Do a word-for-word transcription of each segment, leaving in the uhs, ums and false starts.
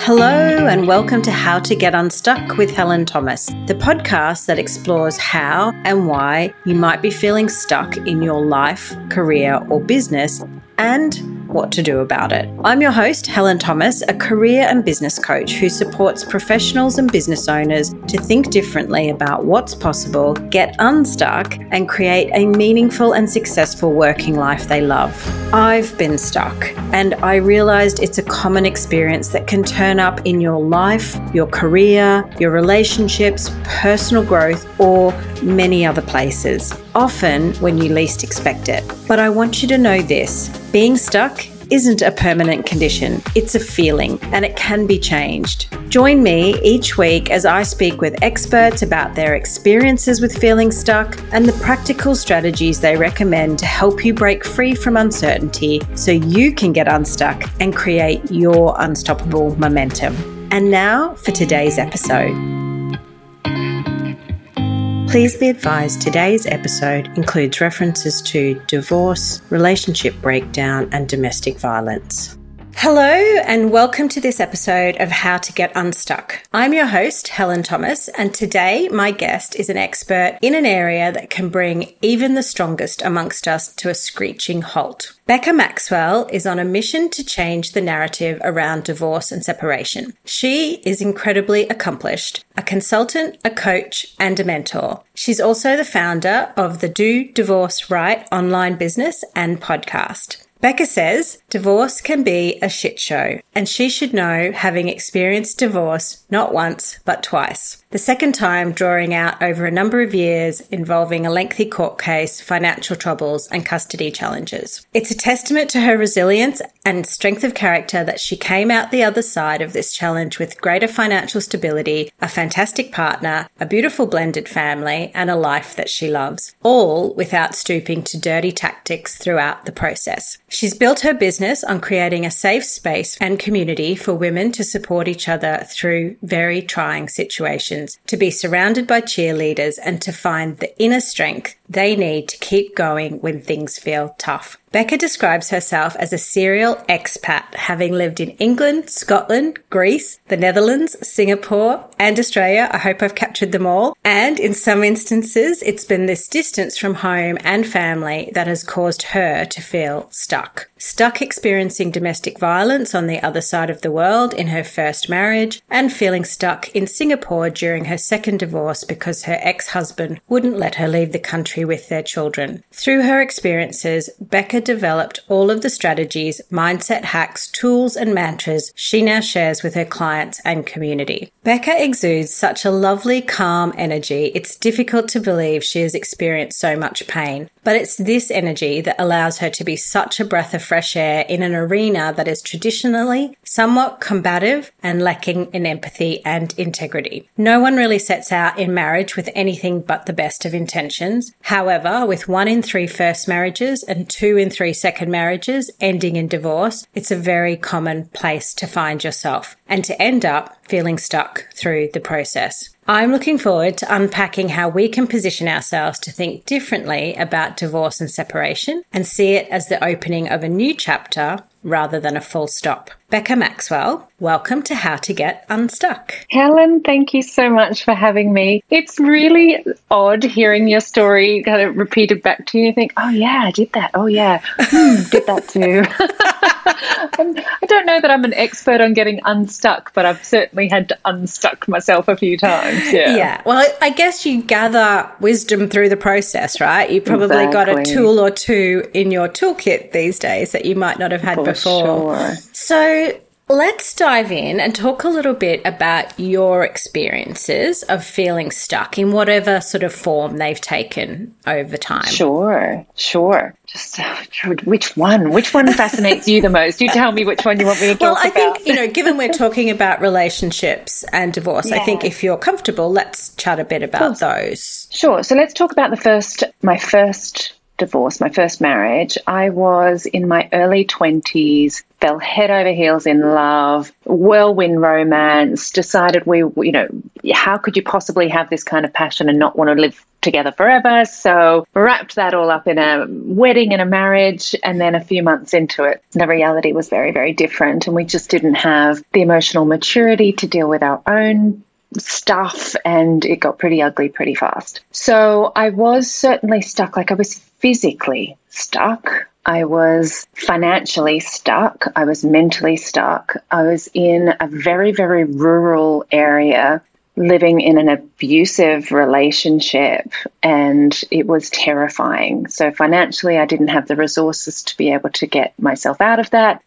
Hello and welcome to How to Get Unstuck with Helen Thomas, the podcast that explores how and why you might be feeling stuck in your life, career or business and what to do about it. I'm your host, Helen Thomas, a career and business coach who supports professionals and business owners to think differently about what's possible, get unstuck and create a meaningful and successful working life they love. I've been stuck and I realized it's a common experience that can turn up in your life, your career, your relationships, personal growth, or many other places, often when you least expect it. But I want you to know this, being stuck isn't a permanent condition, it's a feeling and it can be changed. Join me each week as I speak with experts about their experiences with feeling stuck and the practical strategies they recommend to help you break free from uncertainty so you can get unstuck and create your unstoppable momentum. And now for today's episode. Please be advised today's episode includes references to divorce, relationship breakdown, and domestic violence. Hello and welcome to this episode of How to Get Unstuck. I'm your host, Helen Thomas, and today my guest is an expert in an area that can bring even the strongest amongst us to a screeching halt. Becca Maxwell is on a mission to change the narrative around divorce and separation. She is incredibly accomplished, a consultant, a coach, and a mentor. She's also the founder of the Do Divorce Right online business and podcast. Becca says divorce can be a shit show, and she should know, having experienced divorce not once but twice. The second time drawing out over a number of years involving a lengthy court case, financial troubles, and custody challenges. It's a testament to her resilience and strength of character that she came out the other side of this challenge with greater financial stability, a fantastic partner, a beautiful blended family, and a life that she loves, all without stooping to dirty tactics throughout the process. She's built her business on creating a safe space and community for women to support each other through very trying situations, to be surrounded by cheerleaders, and to find the inner strength they need to keep going when things feel tough. Becca describes herself as a serial expat, having lived in England, Scotland, Greece, the Netherlands, Singapore, and Australia. I hope I've captured them all. And in some instances, it's been this distance from home and family that has caused her to feel stuck. Stuck experiencing domestic violence on the other side of the world in her first marriage, and feeling stuck in Singapore during her second divorce because her ex-husband wouldn't let her leave the country with their children. Through her experiences, Becca developed all of the strategies, mindset hacks, tools, and mantras she now shares with her clients and community. Becca exudes such a lovely, calm energy. It's difficult to believe she has experienced so much pain, but it's this energy that allows her to be such a breath of fresh air in an arena that is traditionally somewhat combative and lacking in empathy and integrity. No one really sets out in marriage with anything but the best of intentions. However, with one in three first marriages and two in three second marriages ending in divorce, it's a very common place to find yourself and to end up feeling stuck through the process. I'm looking forward to unpacking how we can position ourselves to think differently about divorce and separation and see it as the opening of a new chapter rather than a full stop. Becca Maxwell, welcome to How to Get Unstuck. Helen, thank you so much for having me. It's really odd hearing your story kind of repeated back to you. You think, oh yeah, I did that. Oh yeah, hmm, did that too. I don't know that I'm an expert on getting unstuck, but I've certainly had to unstuck myself a few times. Yeah, yeah. Well, I guess you gather wisdom through the process, right? You probably exactly. got a tool or two in your toolkit these days that you might not have had For before. Sure. So let's dive in and talk a little bit about your experiences of feeling stuck in whatever sort of form they've taken over time. Sure, sure. Just uh, which one? Which one fascinates you the most? You tell me which one you want me to talk about. Well, I about. think, you know, given we're talking about relationships and divorce, yeah. I think if you're comfortable, let's chat a bit about those. Sure. So let's talk about the first, my first divorce, my first marriage. I was in my early twenties. fell head over heels in love, whirlwind romance, decided we, you know, how could you possibly have this kind of passion and not want to live together forever? So wrapped that all up in a wedding and a marriage. And then a few months into it, the reality was very, very different. And we just didn't have the emotional maturity to deal with our own stuff, and it got pretty ugly pretty fast. So I was certainly stuck. Like, I was physically stuck. I was financially stuck. I was mentally stuck. I was in a very, very rural area living in an abusive relationship, and it was terrifying. So financially, I didn't have the resources to be able to get myself out of that.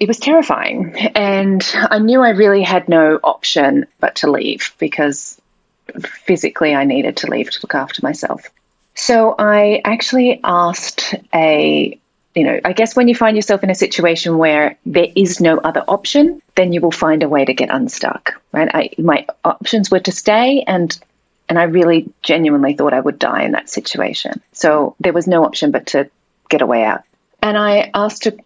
It was terrifying, and I knew I really had no option but to leave, because physically I needed to leave to look after myself. So I actually asked a, you know, I guess when you find yourself in a situation where there is no other option, then you will find a way to get unstuck, right? I, my options were to stay, and and I really genuinely thought I would die in that situation. So there was no option but to get a way out. And I asked a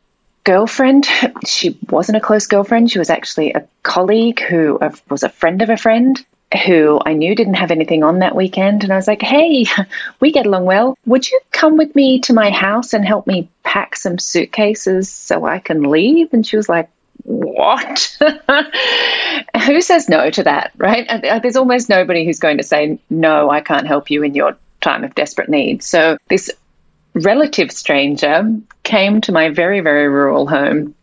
girlfriend. She wasn't a close girlfriend. She was actually a colleague who was a friend of a friend who I knew didn't have anything on that weekend. And I was like, hey, we get along well. Would you come with me to my house and help me pack some suitcases so I can leave? And she was like, what? Who says no to that, right? There's almost nobody who's going to say, no, I can't help you in your time of desperate need. So this relative stranger came to my very, very rural home,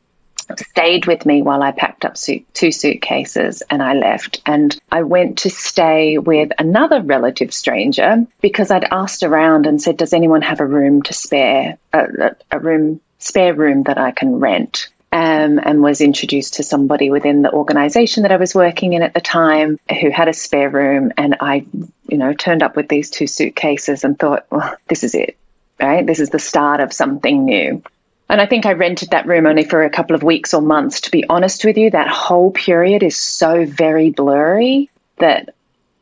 stayed with me while I packed up suit, two suitcases, and I left. And I went to stay with another relative stranger because I'd asked around and said, does anyone have a room to spare, a, a room, spare room that I can rent? Um, and was introduced to somebody within the organization that I was working in at the time who had a spare room. And I, you know, turned up with these two suitcases and thought, well, this is it, right? This is the start of something new. And I think I rented that room only for a couple of weeks or months. To be honest with you, that whole period is so very blurry that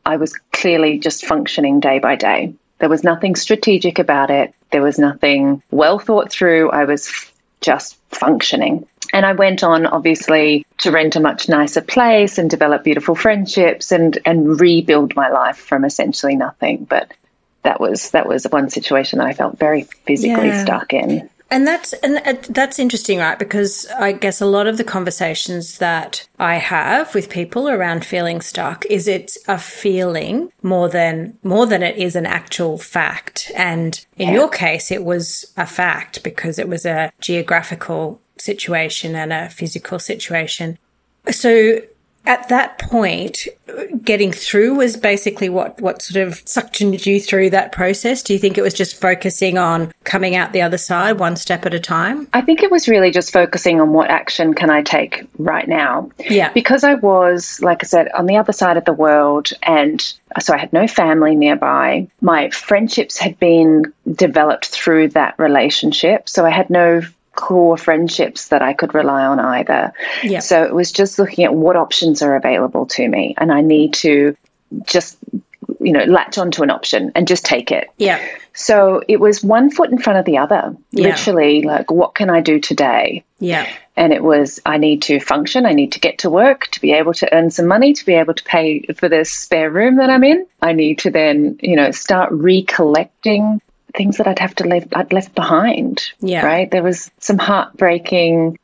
I was clearly just functioning day by day. There was nothing strategic about it. There was nothing well thought through. I was f- just functioning. And I went on, obviously, to rent a much nicer place and develop beautiful friendships and, and rebuild my life from essentially nothing. But that was that was one situation that I felt very physically yeah. stuck in. And that's and that's interesting, right? Because I guess a lot of the conversations that I have with people around feeling stuck is it's a feeling more than more than it is an actual fact. And in yeah. your case, it was a fact because it was a geographical situation and a physical situation. So at that point, getting through was basically what, what sort of suctioned you through that process? Do you think it was just focusing on coming out the other side one step at a time? I think it was really just focusing on what action can I take right now. Yeah. Because I was, like I said, on the other side of the world, and so I had no family nearby. My friendships had been developed through that relationship, so I had no core friendships that I could rely on either. Yeah. So it was just looking at what options are available to me, and I need to just, you know, latch onto an option and just take it. Yeah. So it was one foot in front of the other, yeah. literally like, what can I do today? Yeah. And it was, I need to function. I need to get to work to be able to earn some money, to be able to pay for this spare room that I'm in. I need to then, you know, start recollecting things that I'd have to leave, I'd left behind, yeah. right? There was some heartbreaking,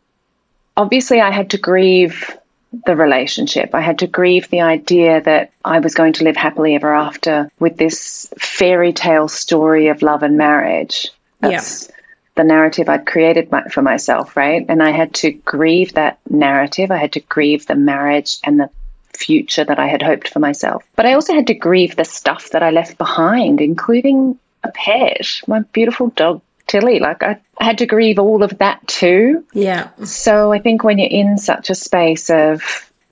obviously I had to grieve the relationship. I had to grieve the idea that I was going to live happily ever after with this fairy tale story of love and marriage. That's yeah. the narrative I'd created my, for myself, right? And I had to grieve that narrative. I had to grieve the marriage and the future that I had hoped for myself. But I also had to grieve the stuff that I left behind, including a pet, my beautiful dog Tilly. Like I, I had to grieve all of that too. Yeah. So I think when you're in such a space of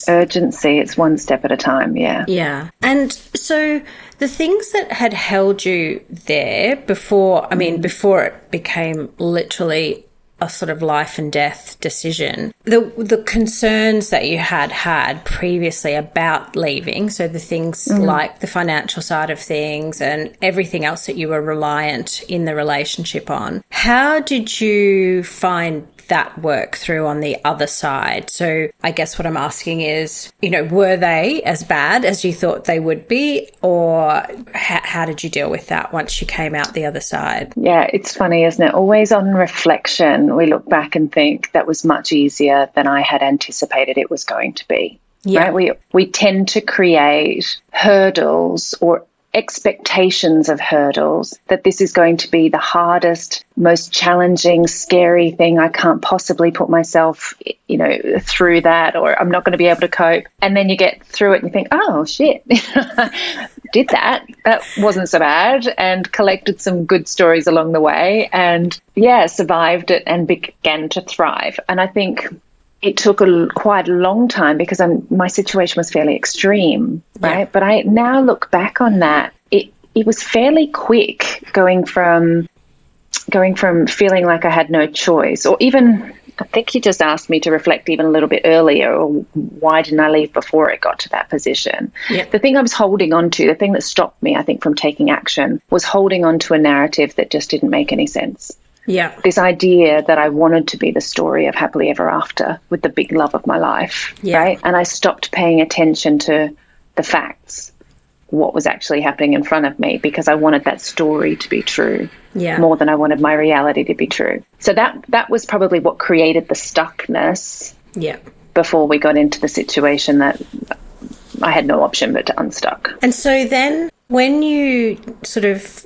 urgency, it's one step at a time. Yeah. Yeah. And so the things that had held you there before, I mean, before it became literally a sort of life and death decision, the the concerns that you had had previously about leaving, so the things mm-hmm. like the financial side of things and everything else that you were reliant in the relationship on, How did you find that work through on the other side? So I guess what I'm asking is, you know, were they as bad as you thought they would be, or ha- how did you deal with that once you came out the other side? Yeah, it's funny, isn't it? Always on reflection, we look back and think that was much easier than I had anticipated it was going to be. Yeah. Right? We, we tend to create hurdles or expectations of hurdles, that this is going to be the hardest, most challenging, scary thing. I can't possibly put myself, you know, through that, or I'm not going to be able to cope. And then you get through it and you think, oh, shit, did that. That wasn't so bad, and collected some good stories along the way, and, yeah, survived it and began to thrive. And I think it took a quite a long time because I'm, my situation was fairly extreme, right? Yeah. But I now look back on that. It it was fairly quick going from going from feeling like I had no choice, or even I think you just asked me to reflect even a little bit earlier, or why didn't I leave before it got to that position? Yeah. The thing I was holding on to, the thing that stopped me, I think, from taking action was holding on to a narrative that just didn't make any sense. Yeah. This idea that I wanted to be the story of happily ever after with the big love of my life, yeah. right? And I stopped paying attention to the facts, what was actually happening in front of me, because I wanted that story to be true yeah. more than I wanted my reality to be true. So that that was probably what created the stuckness yeah. before we got into the situation that I had no option but to unstuck. And so then when you sort of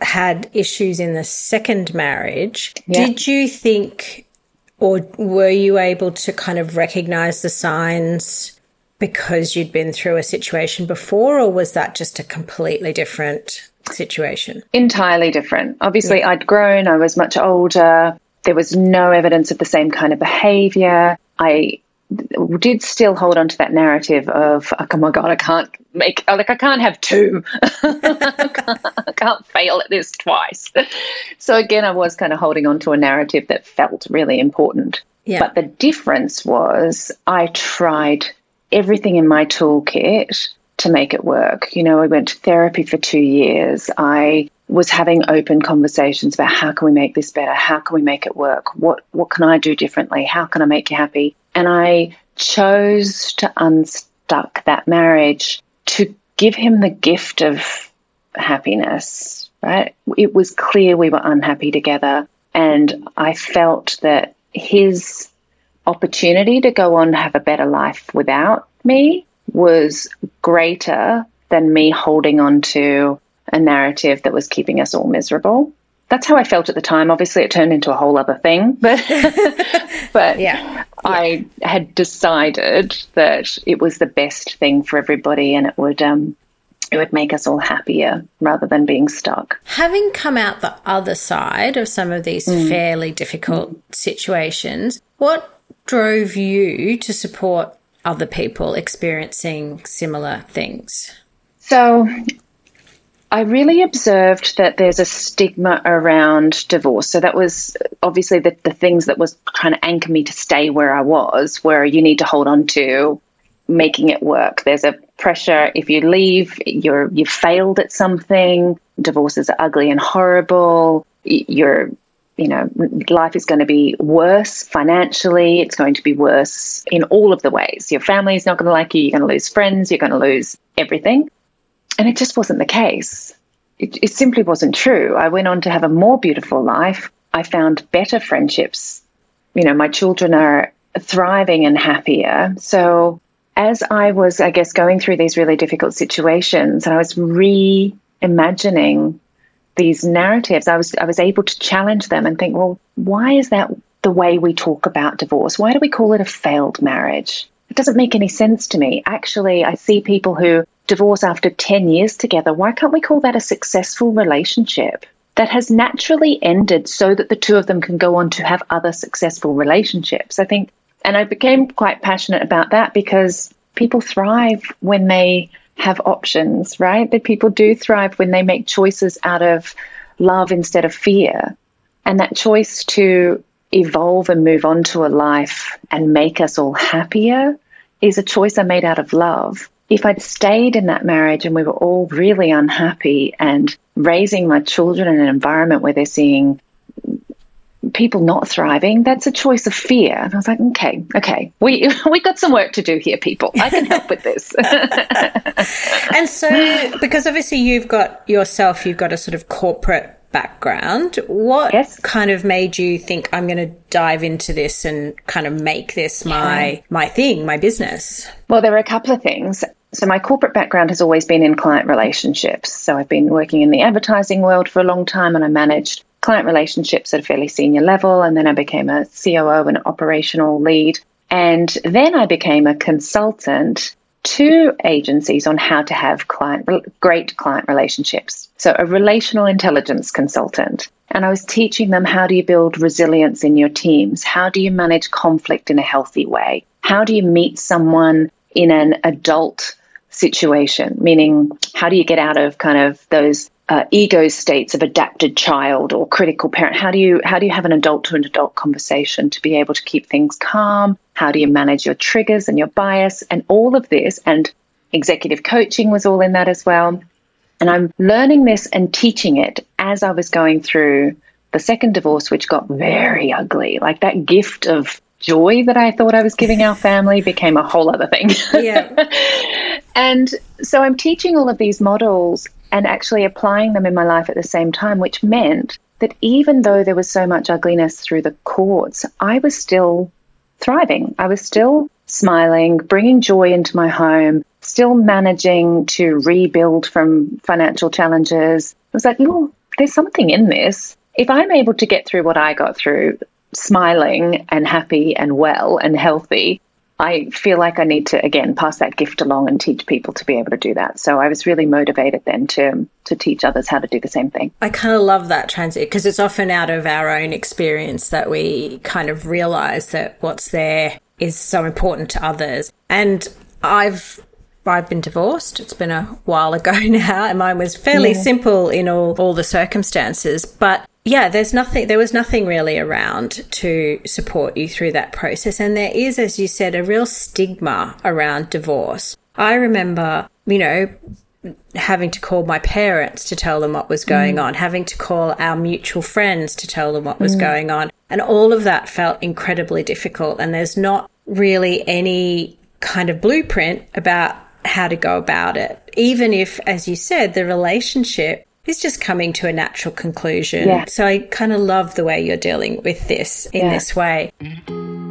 had issues in the second marriage, yeah. did you think, or were you able to kind of recognize the signs because you'd been through a situation before, or was that just a completely different situation? Entirely different. Obviously, yeah. I'd grown, I was much older, there was no evidence of the same kind of behavior. I did still hold on to that narrative of, oh my God, I can't make, like I can't have two. I, can't, I can't fail at this twice. So again, I was kind of holding on to a narrative that felt really important. Yeah. But the difference was I tried everything in my toolkit to make it work. You know, I went to therapy for two years. I was having open conversations about how can we make this better? How can we make it work? What what can I do differently? How can I make you happy? And I chose to unstuck that marriage to give him the gift of happiness, right? It was clear we were unhappy together, and I felt that his opportunity to go on to have a better life without me was greater than me holding on to a narrative that was keeping us all miserable. That's how I felt at the time. Obviously, it turned into a whole other thing, but but yeah. I had decided that it was the best thing for everybody, and it would um, it would make us all happier rather than being stuck. Having come out the other side of some of these mm. fairly difficult mm. situations, what drove you to support other people experiencing similar things? So I really observed that there's a stigma around divorce. So that was obviously the, the things that was trying to anchor me to stay where I was, where you need to hold on to making it work. There's a pressure if you leave, you're you've failed at something. Divorces are ugly and horrible. You're, you know, life is going to be worse financially. It's going to be worse in all of the ways. Your family's not going to like you. You're going to lose friends. You're going to lose everything. And it just wasn't the case. It, it simply wasn't true. I went on to have a more beautiful life. I found better friendships. You know, my children are thriving and happier. So as I was, I guess, going through these really difficult situations, and I was reimagining these narratives, I was I was able to challenge them and think, well, why is that the way we talk about divorce? Why do we call it a failed marriage? It doesn't make any sense to me. Actually, I see people who divorce after ten years together. Why can't we call that a successful relationship that has naturally ended so that the two of them can go on to have other successful relationships? I think, and I became quite passionate about that because people thrive when they have options, right? That people do thrive when they make choices out of love instead of fear. And that choice to evolve and move on to a life and make us all happier is a choice I made out of love. If I'd stayed in that marriage and we were all really unhappy and raising my children in an environment where they're seeing people not thriving, that's a choice of fear. And I was like, okay, okay, we we got some work to do here, people. I can help with this. And so, because obviously you've got yourself, you've got a sort of corporate background, what yes. kind of made you think, I'm going to dive into this and kind of make this my yeah. my thing, my business? Well, there are a couple of things. So my corporate background has always been in client relationships. So I've been working in the advertising world for a long time, and I managed client relationships at a fairly senior level. And then I became a C O O and operational lead. And then I became a consultant to agencies on how to have client great client relationships. So a relational intelligence consultant. And I was teaching them, how do you build resilience in your teams? How do you manage conflict in a healthy way? How do you meet someone in an adult situation? Meaning, how do you get out of kind of those uh, ego states of adapted child or critical parent? How do you how do you have an adult to an adult conversation to be able to keep things calm? How do you manage your triggers and your bias and all of this? And executive coaching was all in that as well. And I'm learning this and teaching it as I was going through the second divorce, which got very ugly. Like, that gift of joy that I thought I was giving our family became a whole other thing. Yeah. And so I'm teaching all of these models and actually applying them in my life at the same time, which meant that even though there was so much ugliness through the courts, I was still thriving. I was still smiling, bringing joy into my home, still managing to rebuild from financial challenges. I was like, oh, there's something in this. If I'm able to get through what I got through, smiling and happy and well and healthy, I feel like I need to, again, pass that gift along and teach people to be able to do that. So I was really motivated then to to teach others how to do the same thing. I kind of love that transit, because it's often out of our own experience that we kind of realise that what's there is so important to others. And I've I've been divorced. It's been a while ago now, and mine was fairly yeah. simple in all, all the circumstances. But yeah, there's nothing, there was nothing really around to support you through that process. And there is, as you said, a real stigma around divorce. I remember, you know, having to call my parents to tell them what was going mm. on, having to call our mutual friends to tell them what was mm. going on. And all of that felt incredibly difficult. And there's not really any kind of blueprint about how to go about it. Even if, as you said, the relationship is just coming to a natural conclusion. Yeah. So I kind of love the way you're dealing with this in yeah. this way.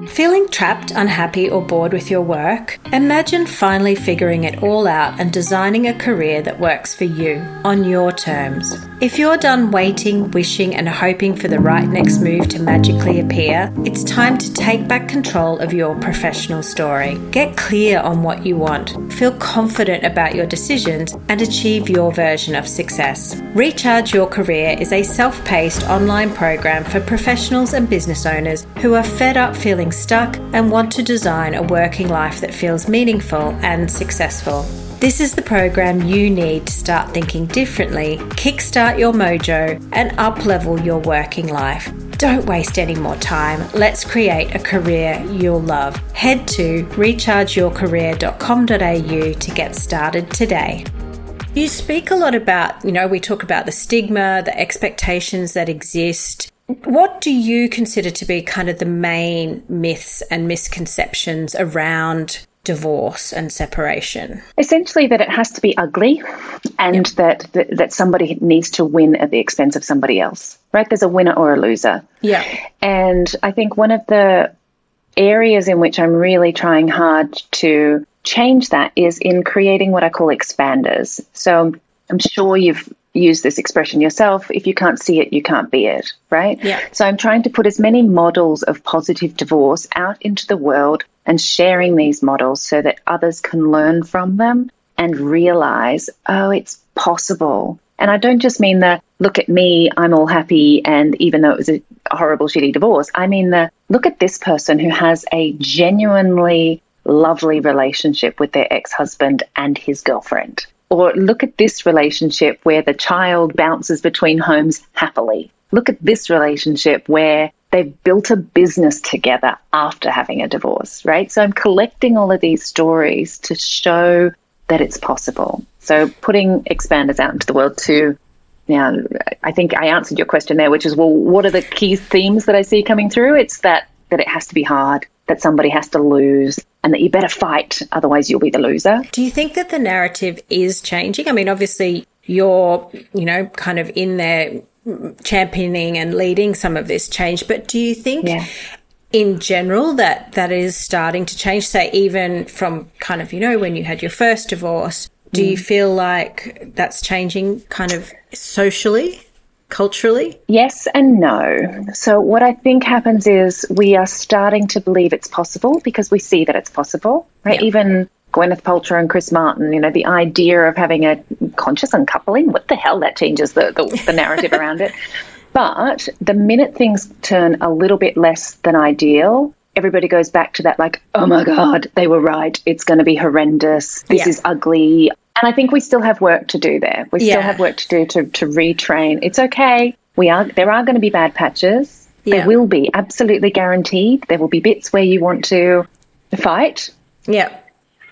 Feeling trapped, unhappy, or bored with your work? Imagine finally figuring it all out and designing a career that works for you, on your terms. If you're done waiting, wishing, and hoping for the right next move to magically appear, it's time to take back control of your professional story. Get clear on what you want, feel confident about your decisions, and achieve your version of success. Recharge Your Career is a self-paced online program for professionals and business owners who are fed up feeling stuck and want to design a working life that feels meaningful and successful. This is the program you need to start thinking differently, kickstart your mojo, and uplevel your working life. Don't waste any more time. Let's create a career you'll love. Head to recharge your career dot com dot a u to get started today. You speak a lot about, you know, we talk about the stigma, the expectations that exist. What do you consider to be kind of the main myths and misconceptions around divorce and separation? Essentially that it has to be ugly and yep. that, that that somebody needs to win at the expense of somebody else, right? There's a winner or a loser. Yeah. And I think one of the areas in which I'm really trying hard to change that is in creating what I call expanders. So I'm sure you've use this expression yourself. If you can't see it, you can't be it, right? Yeah. So I'm trying to put as many models of positive divorce out into the world and sharing these models so that others can learn from them and realize, oh, it's possible. And I don't just mean the, look at me, I'm all happy, and even though it was a horrible, shitty divorce, I mean the, look at this person who has a genuinely lovely relationship with their ex-husband and his girlfriend. Or look at this relationship where the child bounces between homes happily. Look at this relationship where they've built a business together after having a divorce, right? So I'm collecting all of these stories to show that it's possible. So putting expanders out into the world to Now, I think I answered your question there, which is, well, what are the key themes that I see coming through? It's that that it has to be hard, that somebody has to lose, and that you better fight, otherwise you'll be the loser. Do you think that the narrative is changing? I mean, obviously you're, you know, kind of in there championing and leading some of this change, but do you think yeah. in general that that is starting to change? Say, even from kind of, you know, when you had your first divorce, do you feel like that's changing kind of socially, culturally? Yes and no. So what I think happens is we are starting to believe it's possible because we see that it's possible, right? Yeah. Even Gwyneth Paltrow and Chris Martin, you know, the idea of having a conscious uncoupling, what the hell, that changes the, the, the narrative around it. But the minute things turn a little bit less than ideal, everybody goes back to that, like, oh, my God, they were right. It's going to be horrendous. This yeah. is ugly. And I think we still have work to do there. We yeah. still have work to do to, to retrain. It's okay. We are. There are going to be bad patches. Yeah. There will be, absolutely guaranteed. There will be bits where you want to fight. Yeah.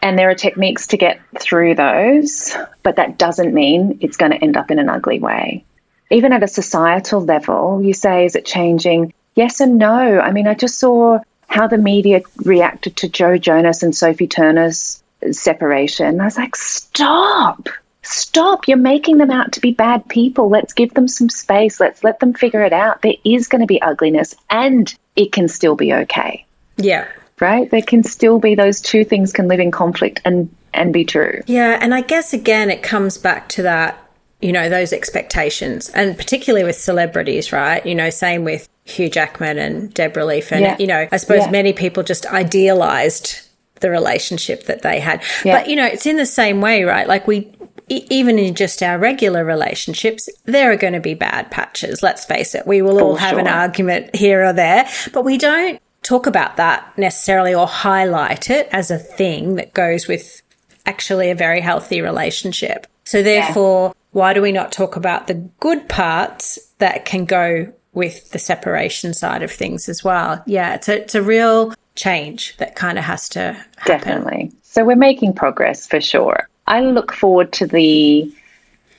And there are techniques to get through those, but that doesn't mean it's going to end up in an ugly way. Even at a societal level, you say, is it changing? Yes and no. I mean, I just saw how the media reacted to Joe Jonas and Sophie Turner's separation. I was like, stop, stop. You're making them out to be bad people. Let's give them some space. Let's let them figure it out. There is going to be ugliness and it can still be okay. Yeah. Right? There can still be, those two things can live in conflict and, and be true. Yeah. And I guess, again, it comes back to that, you know, those expectations, and particularly with celebrities, right? You know, same with Hugh Jackman and Deborah Leaf, and yeah. you know, I suppose yeah. many people just idealized the relationship that they had. Yeah. But you know, it's in the same way, right? Like we, e- even in just our regular relationships, there are going to be bad patches. Let's face it, we will For all have sure. an argument here or there, but we don't talk about that necessarily or highlight it as a thing that goes with actually a very healthy relationship. So therefore, yeah. why do we not talk about the good parts that can go with the separation side of things as well? Yeah, it's a, it's a real change that kind of has to happen. Definitely. So we're making progress for sure. I look forward to the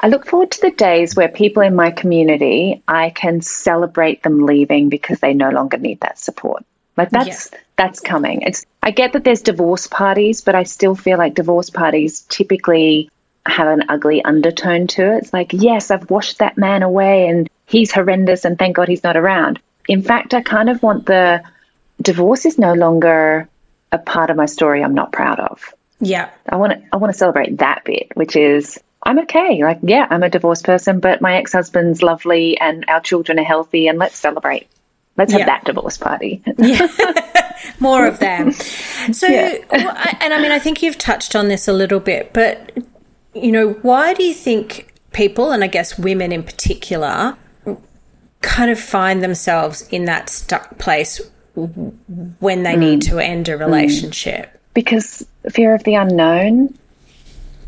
I look forward to the days where people in my community, I can celebrate them leaving because they no longer need that support. Like that's yeah. that's coming. It's I get that there's divorce parties, but I still feel like divorce parties typically have an ugly undertone to it. It's like, yes, I've washed that man away and he's horrendous and thank God he's not around. In fact, I kind of want the divorce is no longer a part of my story I'm not proud of. Yeah. I want to I want to celebrate that bit, which is I'm okay. Like, yeah, I'm a divorced person, but my ex-husband's lovely and our children are healthy and let's celebrate. Let's have yeah. that divorce party. yeah. More of them. So, yeah. well, I, and I mean, I think you've touched on this a little bit, but, you know, why do you think people, and I guess women in particular, kind of find themselves in that stuck place when they mm. need to end a relationship? Because fear of the unknown,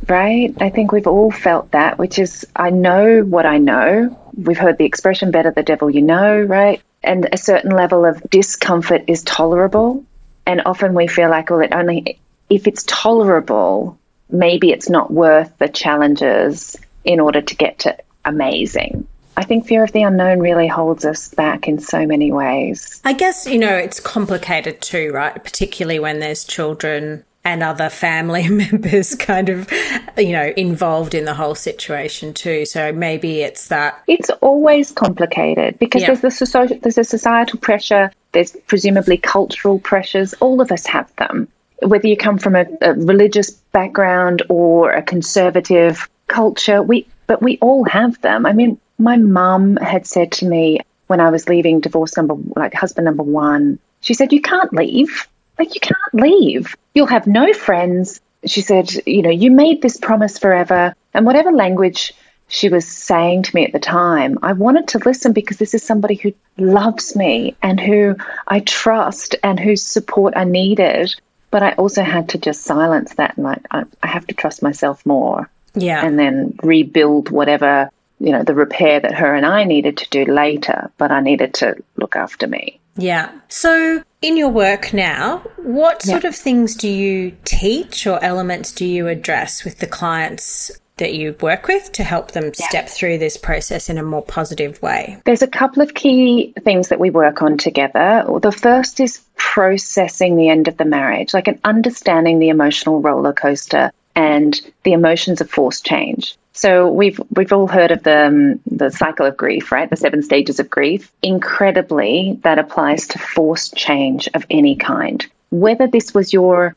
right? I think we've all felt that, which is, I know what I know. We've heard the expression, better the devil you know, right? And a certain level of discomfort is tolerable. And often we feel like, well, it only, if it's tolerable, maybe it's not worth the challenges in order to get to amazing. I think fear of the unknown really holds us back in so many ways. I guess, you know, it's complicated too, right? Particularly when there's children and other family members kind of, you know, involved in the whole situation too. So maybe it's that. It's always complicated because yeah. there's, the soci- there's the societal pressure, there's presumably cultural pressures. All of us have them. Whether you come from a, a religious background or a conservative culture, we but we all have them. I mean, my mum had said to me when I was leaving divorce number, like husband number one, she said, you can't leave. Like, you can't leave. You'll have no friends. She said, you know, you made this promise forever. And whatever language she was saying to me at the time, I wanted to listen because this is somebody who loves me and who I trust and whose support I needed. But I also had to just silence that and, like, I, I have to trust myself more. Yeah. And then rebuild whatever, you know, the repair that her and I needed to do later, but I needed to look after me. Yeah. So in your work now, what yeah. sort of things do you teach or elements do you address with the clients that you work with to help them yeah. step through this process in a more positive way? There's a couple of key things that we work on together. The first is processing the end of the marriage, like an understanding the emotional roller coaster and the emotions of forced change. So we've we've all heard of the, um, the cycle of grief, right? The seven stages of grief. Incredibly, that applies to forced change of any kind. Whether this was your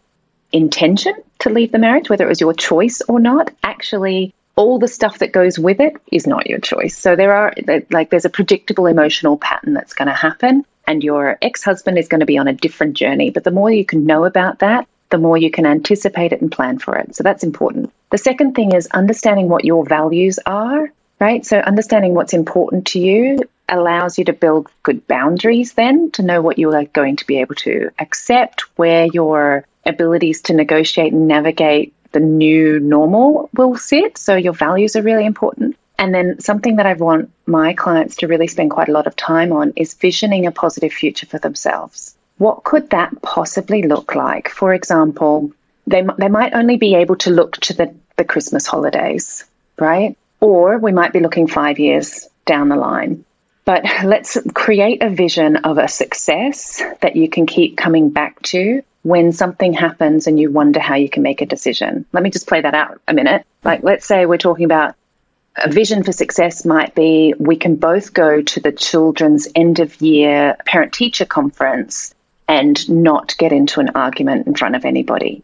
intention to leave the marriage, whether it was your choice or not, actually all the stuff that goes with it is not your choice. So there are like there's a predictable emotional pattern that's going to happen, and your ex-husband is going to be on a different journey. But the more you can know about that, the more you can anticipate it and plan for it. So that's important. The second thing is understanding what your values are, right? So understanding what's important to you allows you to build good boundaries then, to know what you're going to be able to accept, where your abilities to negotiate and navigate the new normal will sit. So your values are really important. And then something that I want my clients to really spend quite a lot of time on is visioning a positive future for themselves. What could that possibly look like? For example, they they might only be able to look to the, the Christmas holidays, right? Or we might be looking five years down the line. But let's create a vision of a success that you can keep coming back to when something happens and you wonder how you can make a decision. Let me just play that out a minute. Like, let's say we're talking about a vision for success might be we can both go to the children's end of year parent-teacher conference and not get into an argument in front of anybody.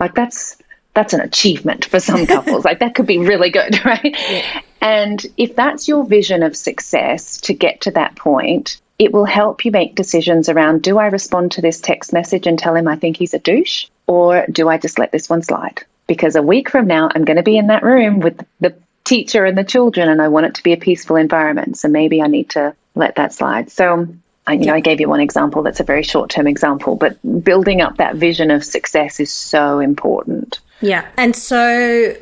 Like that's that's an achievement for some couples. Like that could be really good, right? Yeah. And if that's your vision of success to get to that point, it will help you make decisions around, do I respond to this text message and tell him I think he's a douche, or do I just let this one slide? Because a week from now, I'm going to be in that room with the teacher and the children, and I want it to be a peaceful environment. So maybe I need to let that slide. So I, you know, I gave you one example that's a very short-term example, but building up that vision of success is so important. Yeah. And so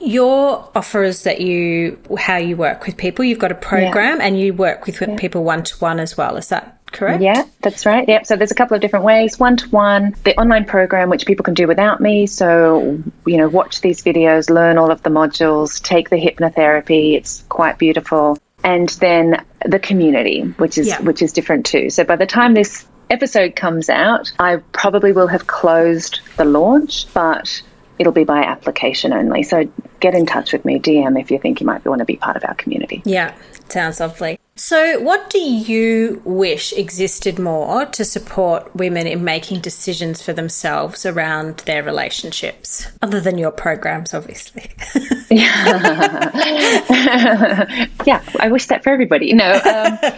your offer is that you, how you work with people, you've got a program yeah. and you work with yeah. people one-to-one as well. Is that correct? Yeah, that's right. Yep. So there's a couple of different ways. One-to-one, the online program, which people can do without me. So, you know, watch these videos, learn all of the modules, take the hypnotherapy. It's quite beautiful. And then the community, which is yeah. which is different too. So by the time this episode comes out, I probably will have closed the launch, but it'll be by application only. So get in touch with me, D M, if you think you might want to be part of our community. Yeah, sounds lovely. So what do you wish existed more to support women in making decisions for themselves around their relationships, other than your programs, obviously? yeah. yeah, I wish that for everybody. No, um,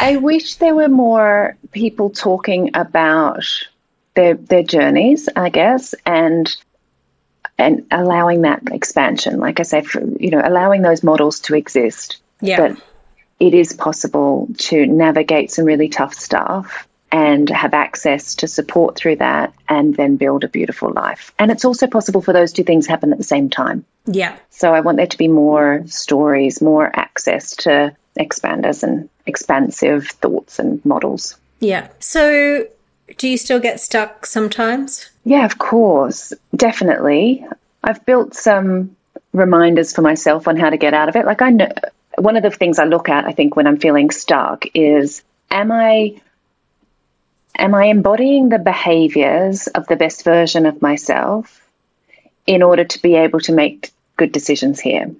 I wish there were more people talking about their their journeys, I guess, and and allowing that expansion, like I say, for, you know, allowing those models to exist. Yeah. But it is possible to navigate some really tough stuff and have access to support through that and then build a beautiful life. And it's also possible for those two things to happen at the same time. Yeah. So I want there to be more stories, more access to expanders and expansive thoughts and models. Yeah. So do you still get stuck sometimes? Yeah, of course. Definitely. I've built some reminders for myself on how to get out of it. Like I know one of the things I look at, I think, when I'm feeling stuck is, am I am I embodying the behaviors of the best version of myself in order to be able to make good decisions here?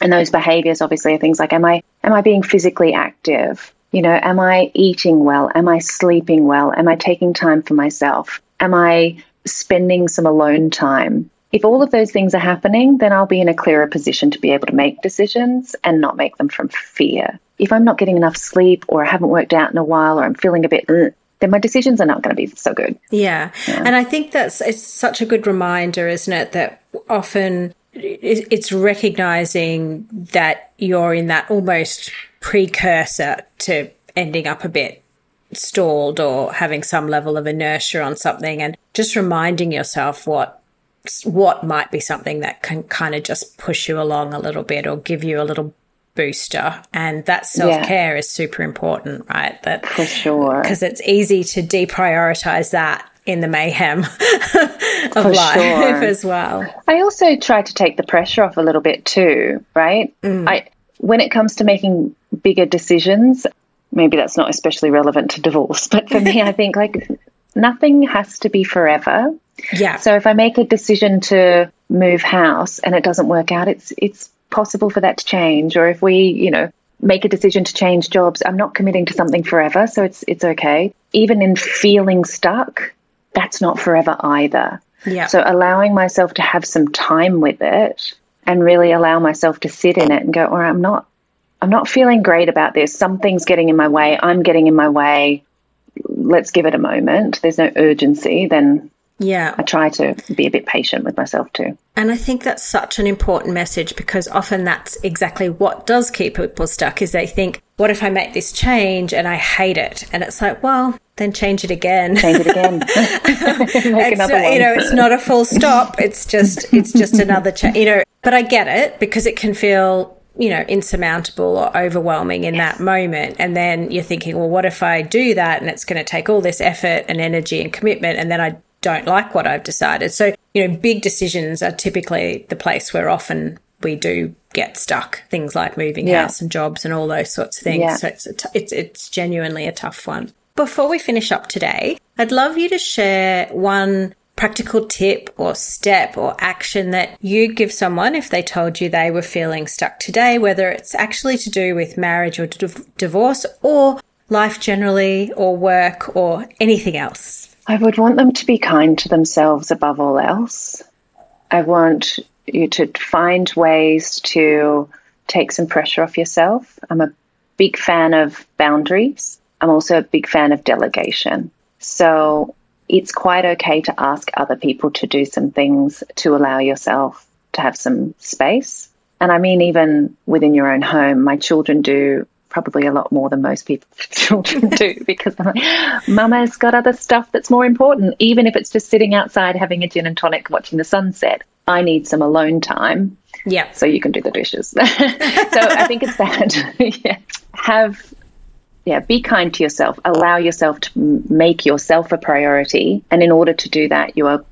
And those behaviors obviously are things like, am I am I being physically active? You know, am I eating well? Am I sleeping well? Am I taking time for myself? Am I spending some alone time? If all of those things are happening, then I'll be in a clearer position to be able to make decisions and not make them from fear. If I'm not getting enough sleep, or I haven't worked out in a while, or I'm feeling a bit, then my decisions are not going to be so good. Yeah. yeah. And I think that's it's such a good reminder, isn't it, that often it's recognizing that you're in that almost precursor to ending up a bit stalled or having some level of inertia on something, and just reminding yourself what what might be something that can kind of just push you along a little bit or give you a little booster. And that self-care yeah. is super important, right? That, for sure. Because it's easy to deprioritize that in the mayhem of For life sure. as well. I also try to take the pressure off a little bit too, right? Mm. I, when it comes to making bigger decisions, maybe that's not especially relevant to divorce, but for me, I think like nothing has to be forever. Yeah. So if I make a decision to move house and it doesn't work out, it's it's possible for that to change. Or if we, you know, make a decision to change jobs, I'm not committing to something forever, so it's it's okay. Even in feeling stuck, that's not forever either. Yeah. So allowing myself to have some time with it and really allow myself to sit in it and go, all right, I'm not I'm not feeling great about this. Something's getting in my way. I'm getting in my way. Let's give it a moment. There's no urgency. Then yeah, I try to be a bit patient with myself too. And I think that's such an important message, because often that's exactly what does keep people stuck, is they think, what if I make this change and I hate it? And it's like, well, then change it again. Change it again. Make another one. You know, it's not a full stop. It's just, it's just another change, you know, but I get it, because it can feel, you know, insurmountable or overwhelming in yes. that moment. And then you're thinking, well, what if I do that? And it's going to take all this effort and energy and commitment. And then I don't like what I've decided. So, you know, big decisions are typically the place where often we do get stuck, things like moving yeah. house and jobs and all those sorts of things. Yeah. So it's, a t- it's it's genuinely a tough one. Before we finish up today, I'd love you to share one practical tip or step or action that you'd give someone if they told you they were feeling stuck today, whether it's actually to do with marriage or d- divorce or life generally, or work or anything else. I would want them to be kind to themselves above all else. I want you to find ways to take some pressure off yourself. I'm a big fan of boundaries. I'm also a big fan of delegation. So it's quite okay to ask other people to do some things to allow yourself to have some space. And I mean, even within your own home, my children do probably a lot more than most people's children do, because they're like, Mama's got other stuff that's more important, even if it's just sitting outside having a gin and tonic, watching the sunset. I need some alone time. Yeah. So you can do the dishes. So I think it's that. yeah. Have, yeah, be kind to yourself. Allow yourself to make yourself a priority. And in order to do that, you are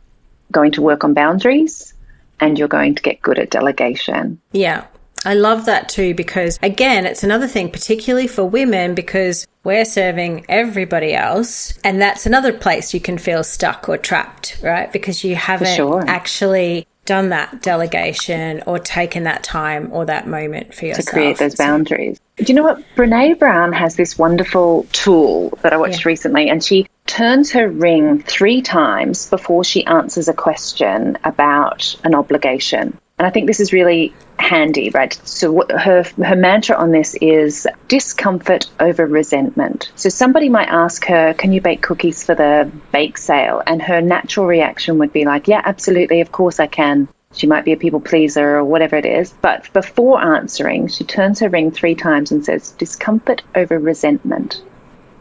going to work on boundaries and you're going to get good at delegation. Yeah. I love that too, because again, it's another thing, particularly for women, because we're serving everybody else. And that's another place you can feel stuck or trapped, right? Because you haven't sure. actually done that delegation or taken that time or that moment for yourself. To create those boundaries. Do you know what? Brené Brown has this wonderful tool that I watched yeah. recently, and she turns her ring three times before she answers a question about an obligation. And I think this is really handy, right? So what her her mantra on this is discomfort over resentment. So somebody might ask her, can you bake cookies for the bake sale? And her natural reaction would be like, yeah, absolutely. Of course I can. She might be a people pleaser or whatever it is. But before answering, she turns her ring three times and says discomfort over resentment,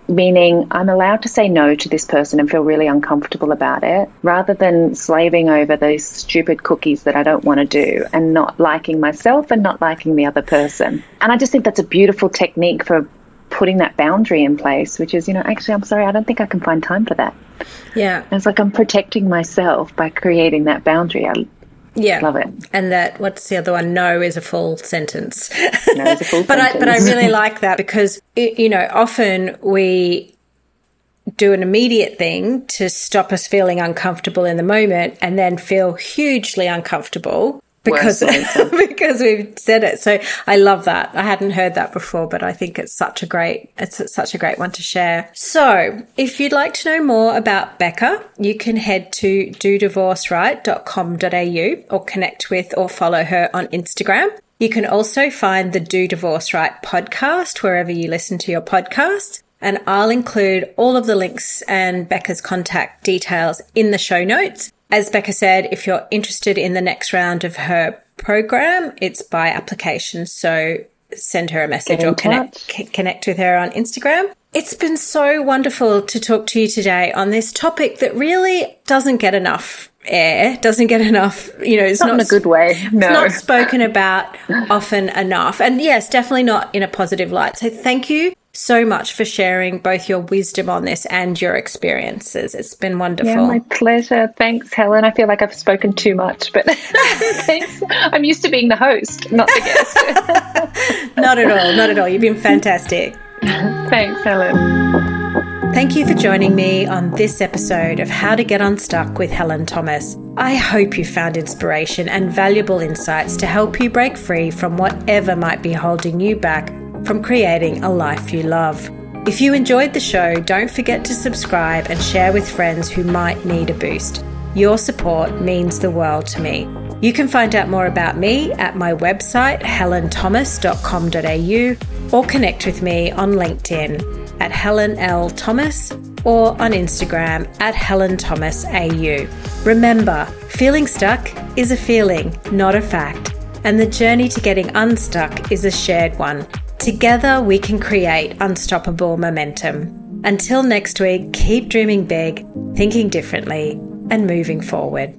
meaning I'm allowed to say no to this person and feel really uncomfortable about it, rather than slaving over those stupid cookies that I don't want to do and not liking myself and not liking the other person. And I just think that's a beautiful technique for putting that boundary in place, which is, you know, actually, I'm sorry, I don't think I can find time for that. Yeah. And it's like I'm protecting myself by creating that boundary. I Yeah. Love it. And that, what's the other one? No is a full sentence. No is a full but sentence. I, but I really like that, because, it, you know, often we do an immediate thing to stop us feeling uncomfortable in the moment and then feel hugely uncomfortable because, because we've said it. So I love that. I hadn't heard that before, but I think it's such a great, it's such a great one to share. So if you'd like to know more about Becca, you can head to do divorce right dot com dot a u or connect with or follow her on Instagram. You can also find the Do Divorce Right podcast wherever you listen to your podcasts. And I'll include all of the links and Becca's contact details in the show notes. As Becca said, if you're interested in the next round of her program, it's by application. So send her a message or connect, c- connect with her on Instagram. It's been so wonderful to talk to you today on this topic that really doesn't get enough air, doesn't get enough, you know, it's not, not in a good way. No. It's not spoken about often enough. And yes, definitely not in a positive light. So thank you so much for sharing both your wisdom on this and your experiences. It's been wonderful. Yeah, my pleasure. Thanks, Helen. I feel like I've spoken too much, but thanks. I'm used to being the host, not the guest. Not at all. Not at all. You've been fantastic. Thanks, Helen. Thank you for joining me on this episode of How to Get Unstuck with Helen Thomas. I hope you found inspiration and valuable insights to help you break free from whatever might be holding you back from creating a life you love. If you enjoyed the show, don't forget to subscribe and share with friends who might need a boost. Your support means the world to me. You can find out more about me at my website, helen thomas dot com dot a u, or connect with me on LinkedIn at Helen L. Thomas or on Instagram at Helen Thomas A U. Remember, feeling stuck is a feeling, not a fact, and the journey to getting unstuck is a shared one. Together we can create unstoppable momentum. Until next week, keep dreaming big, thinking differently, and moving forward.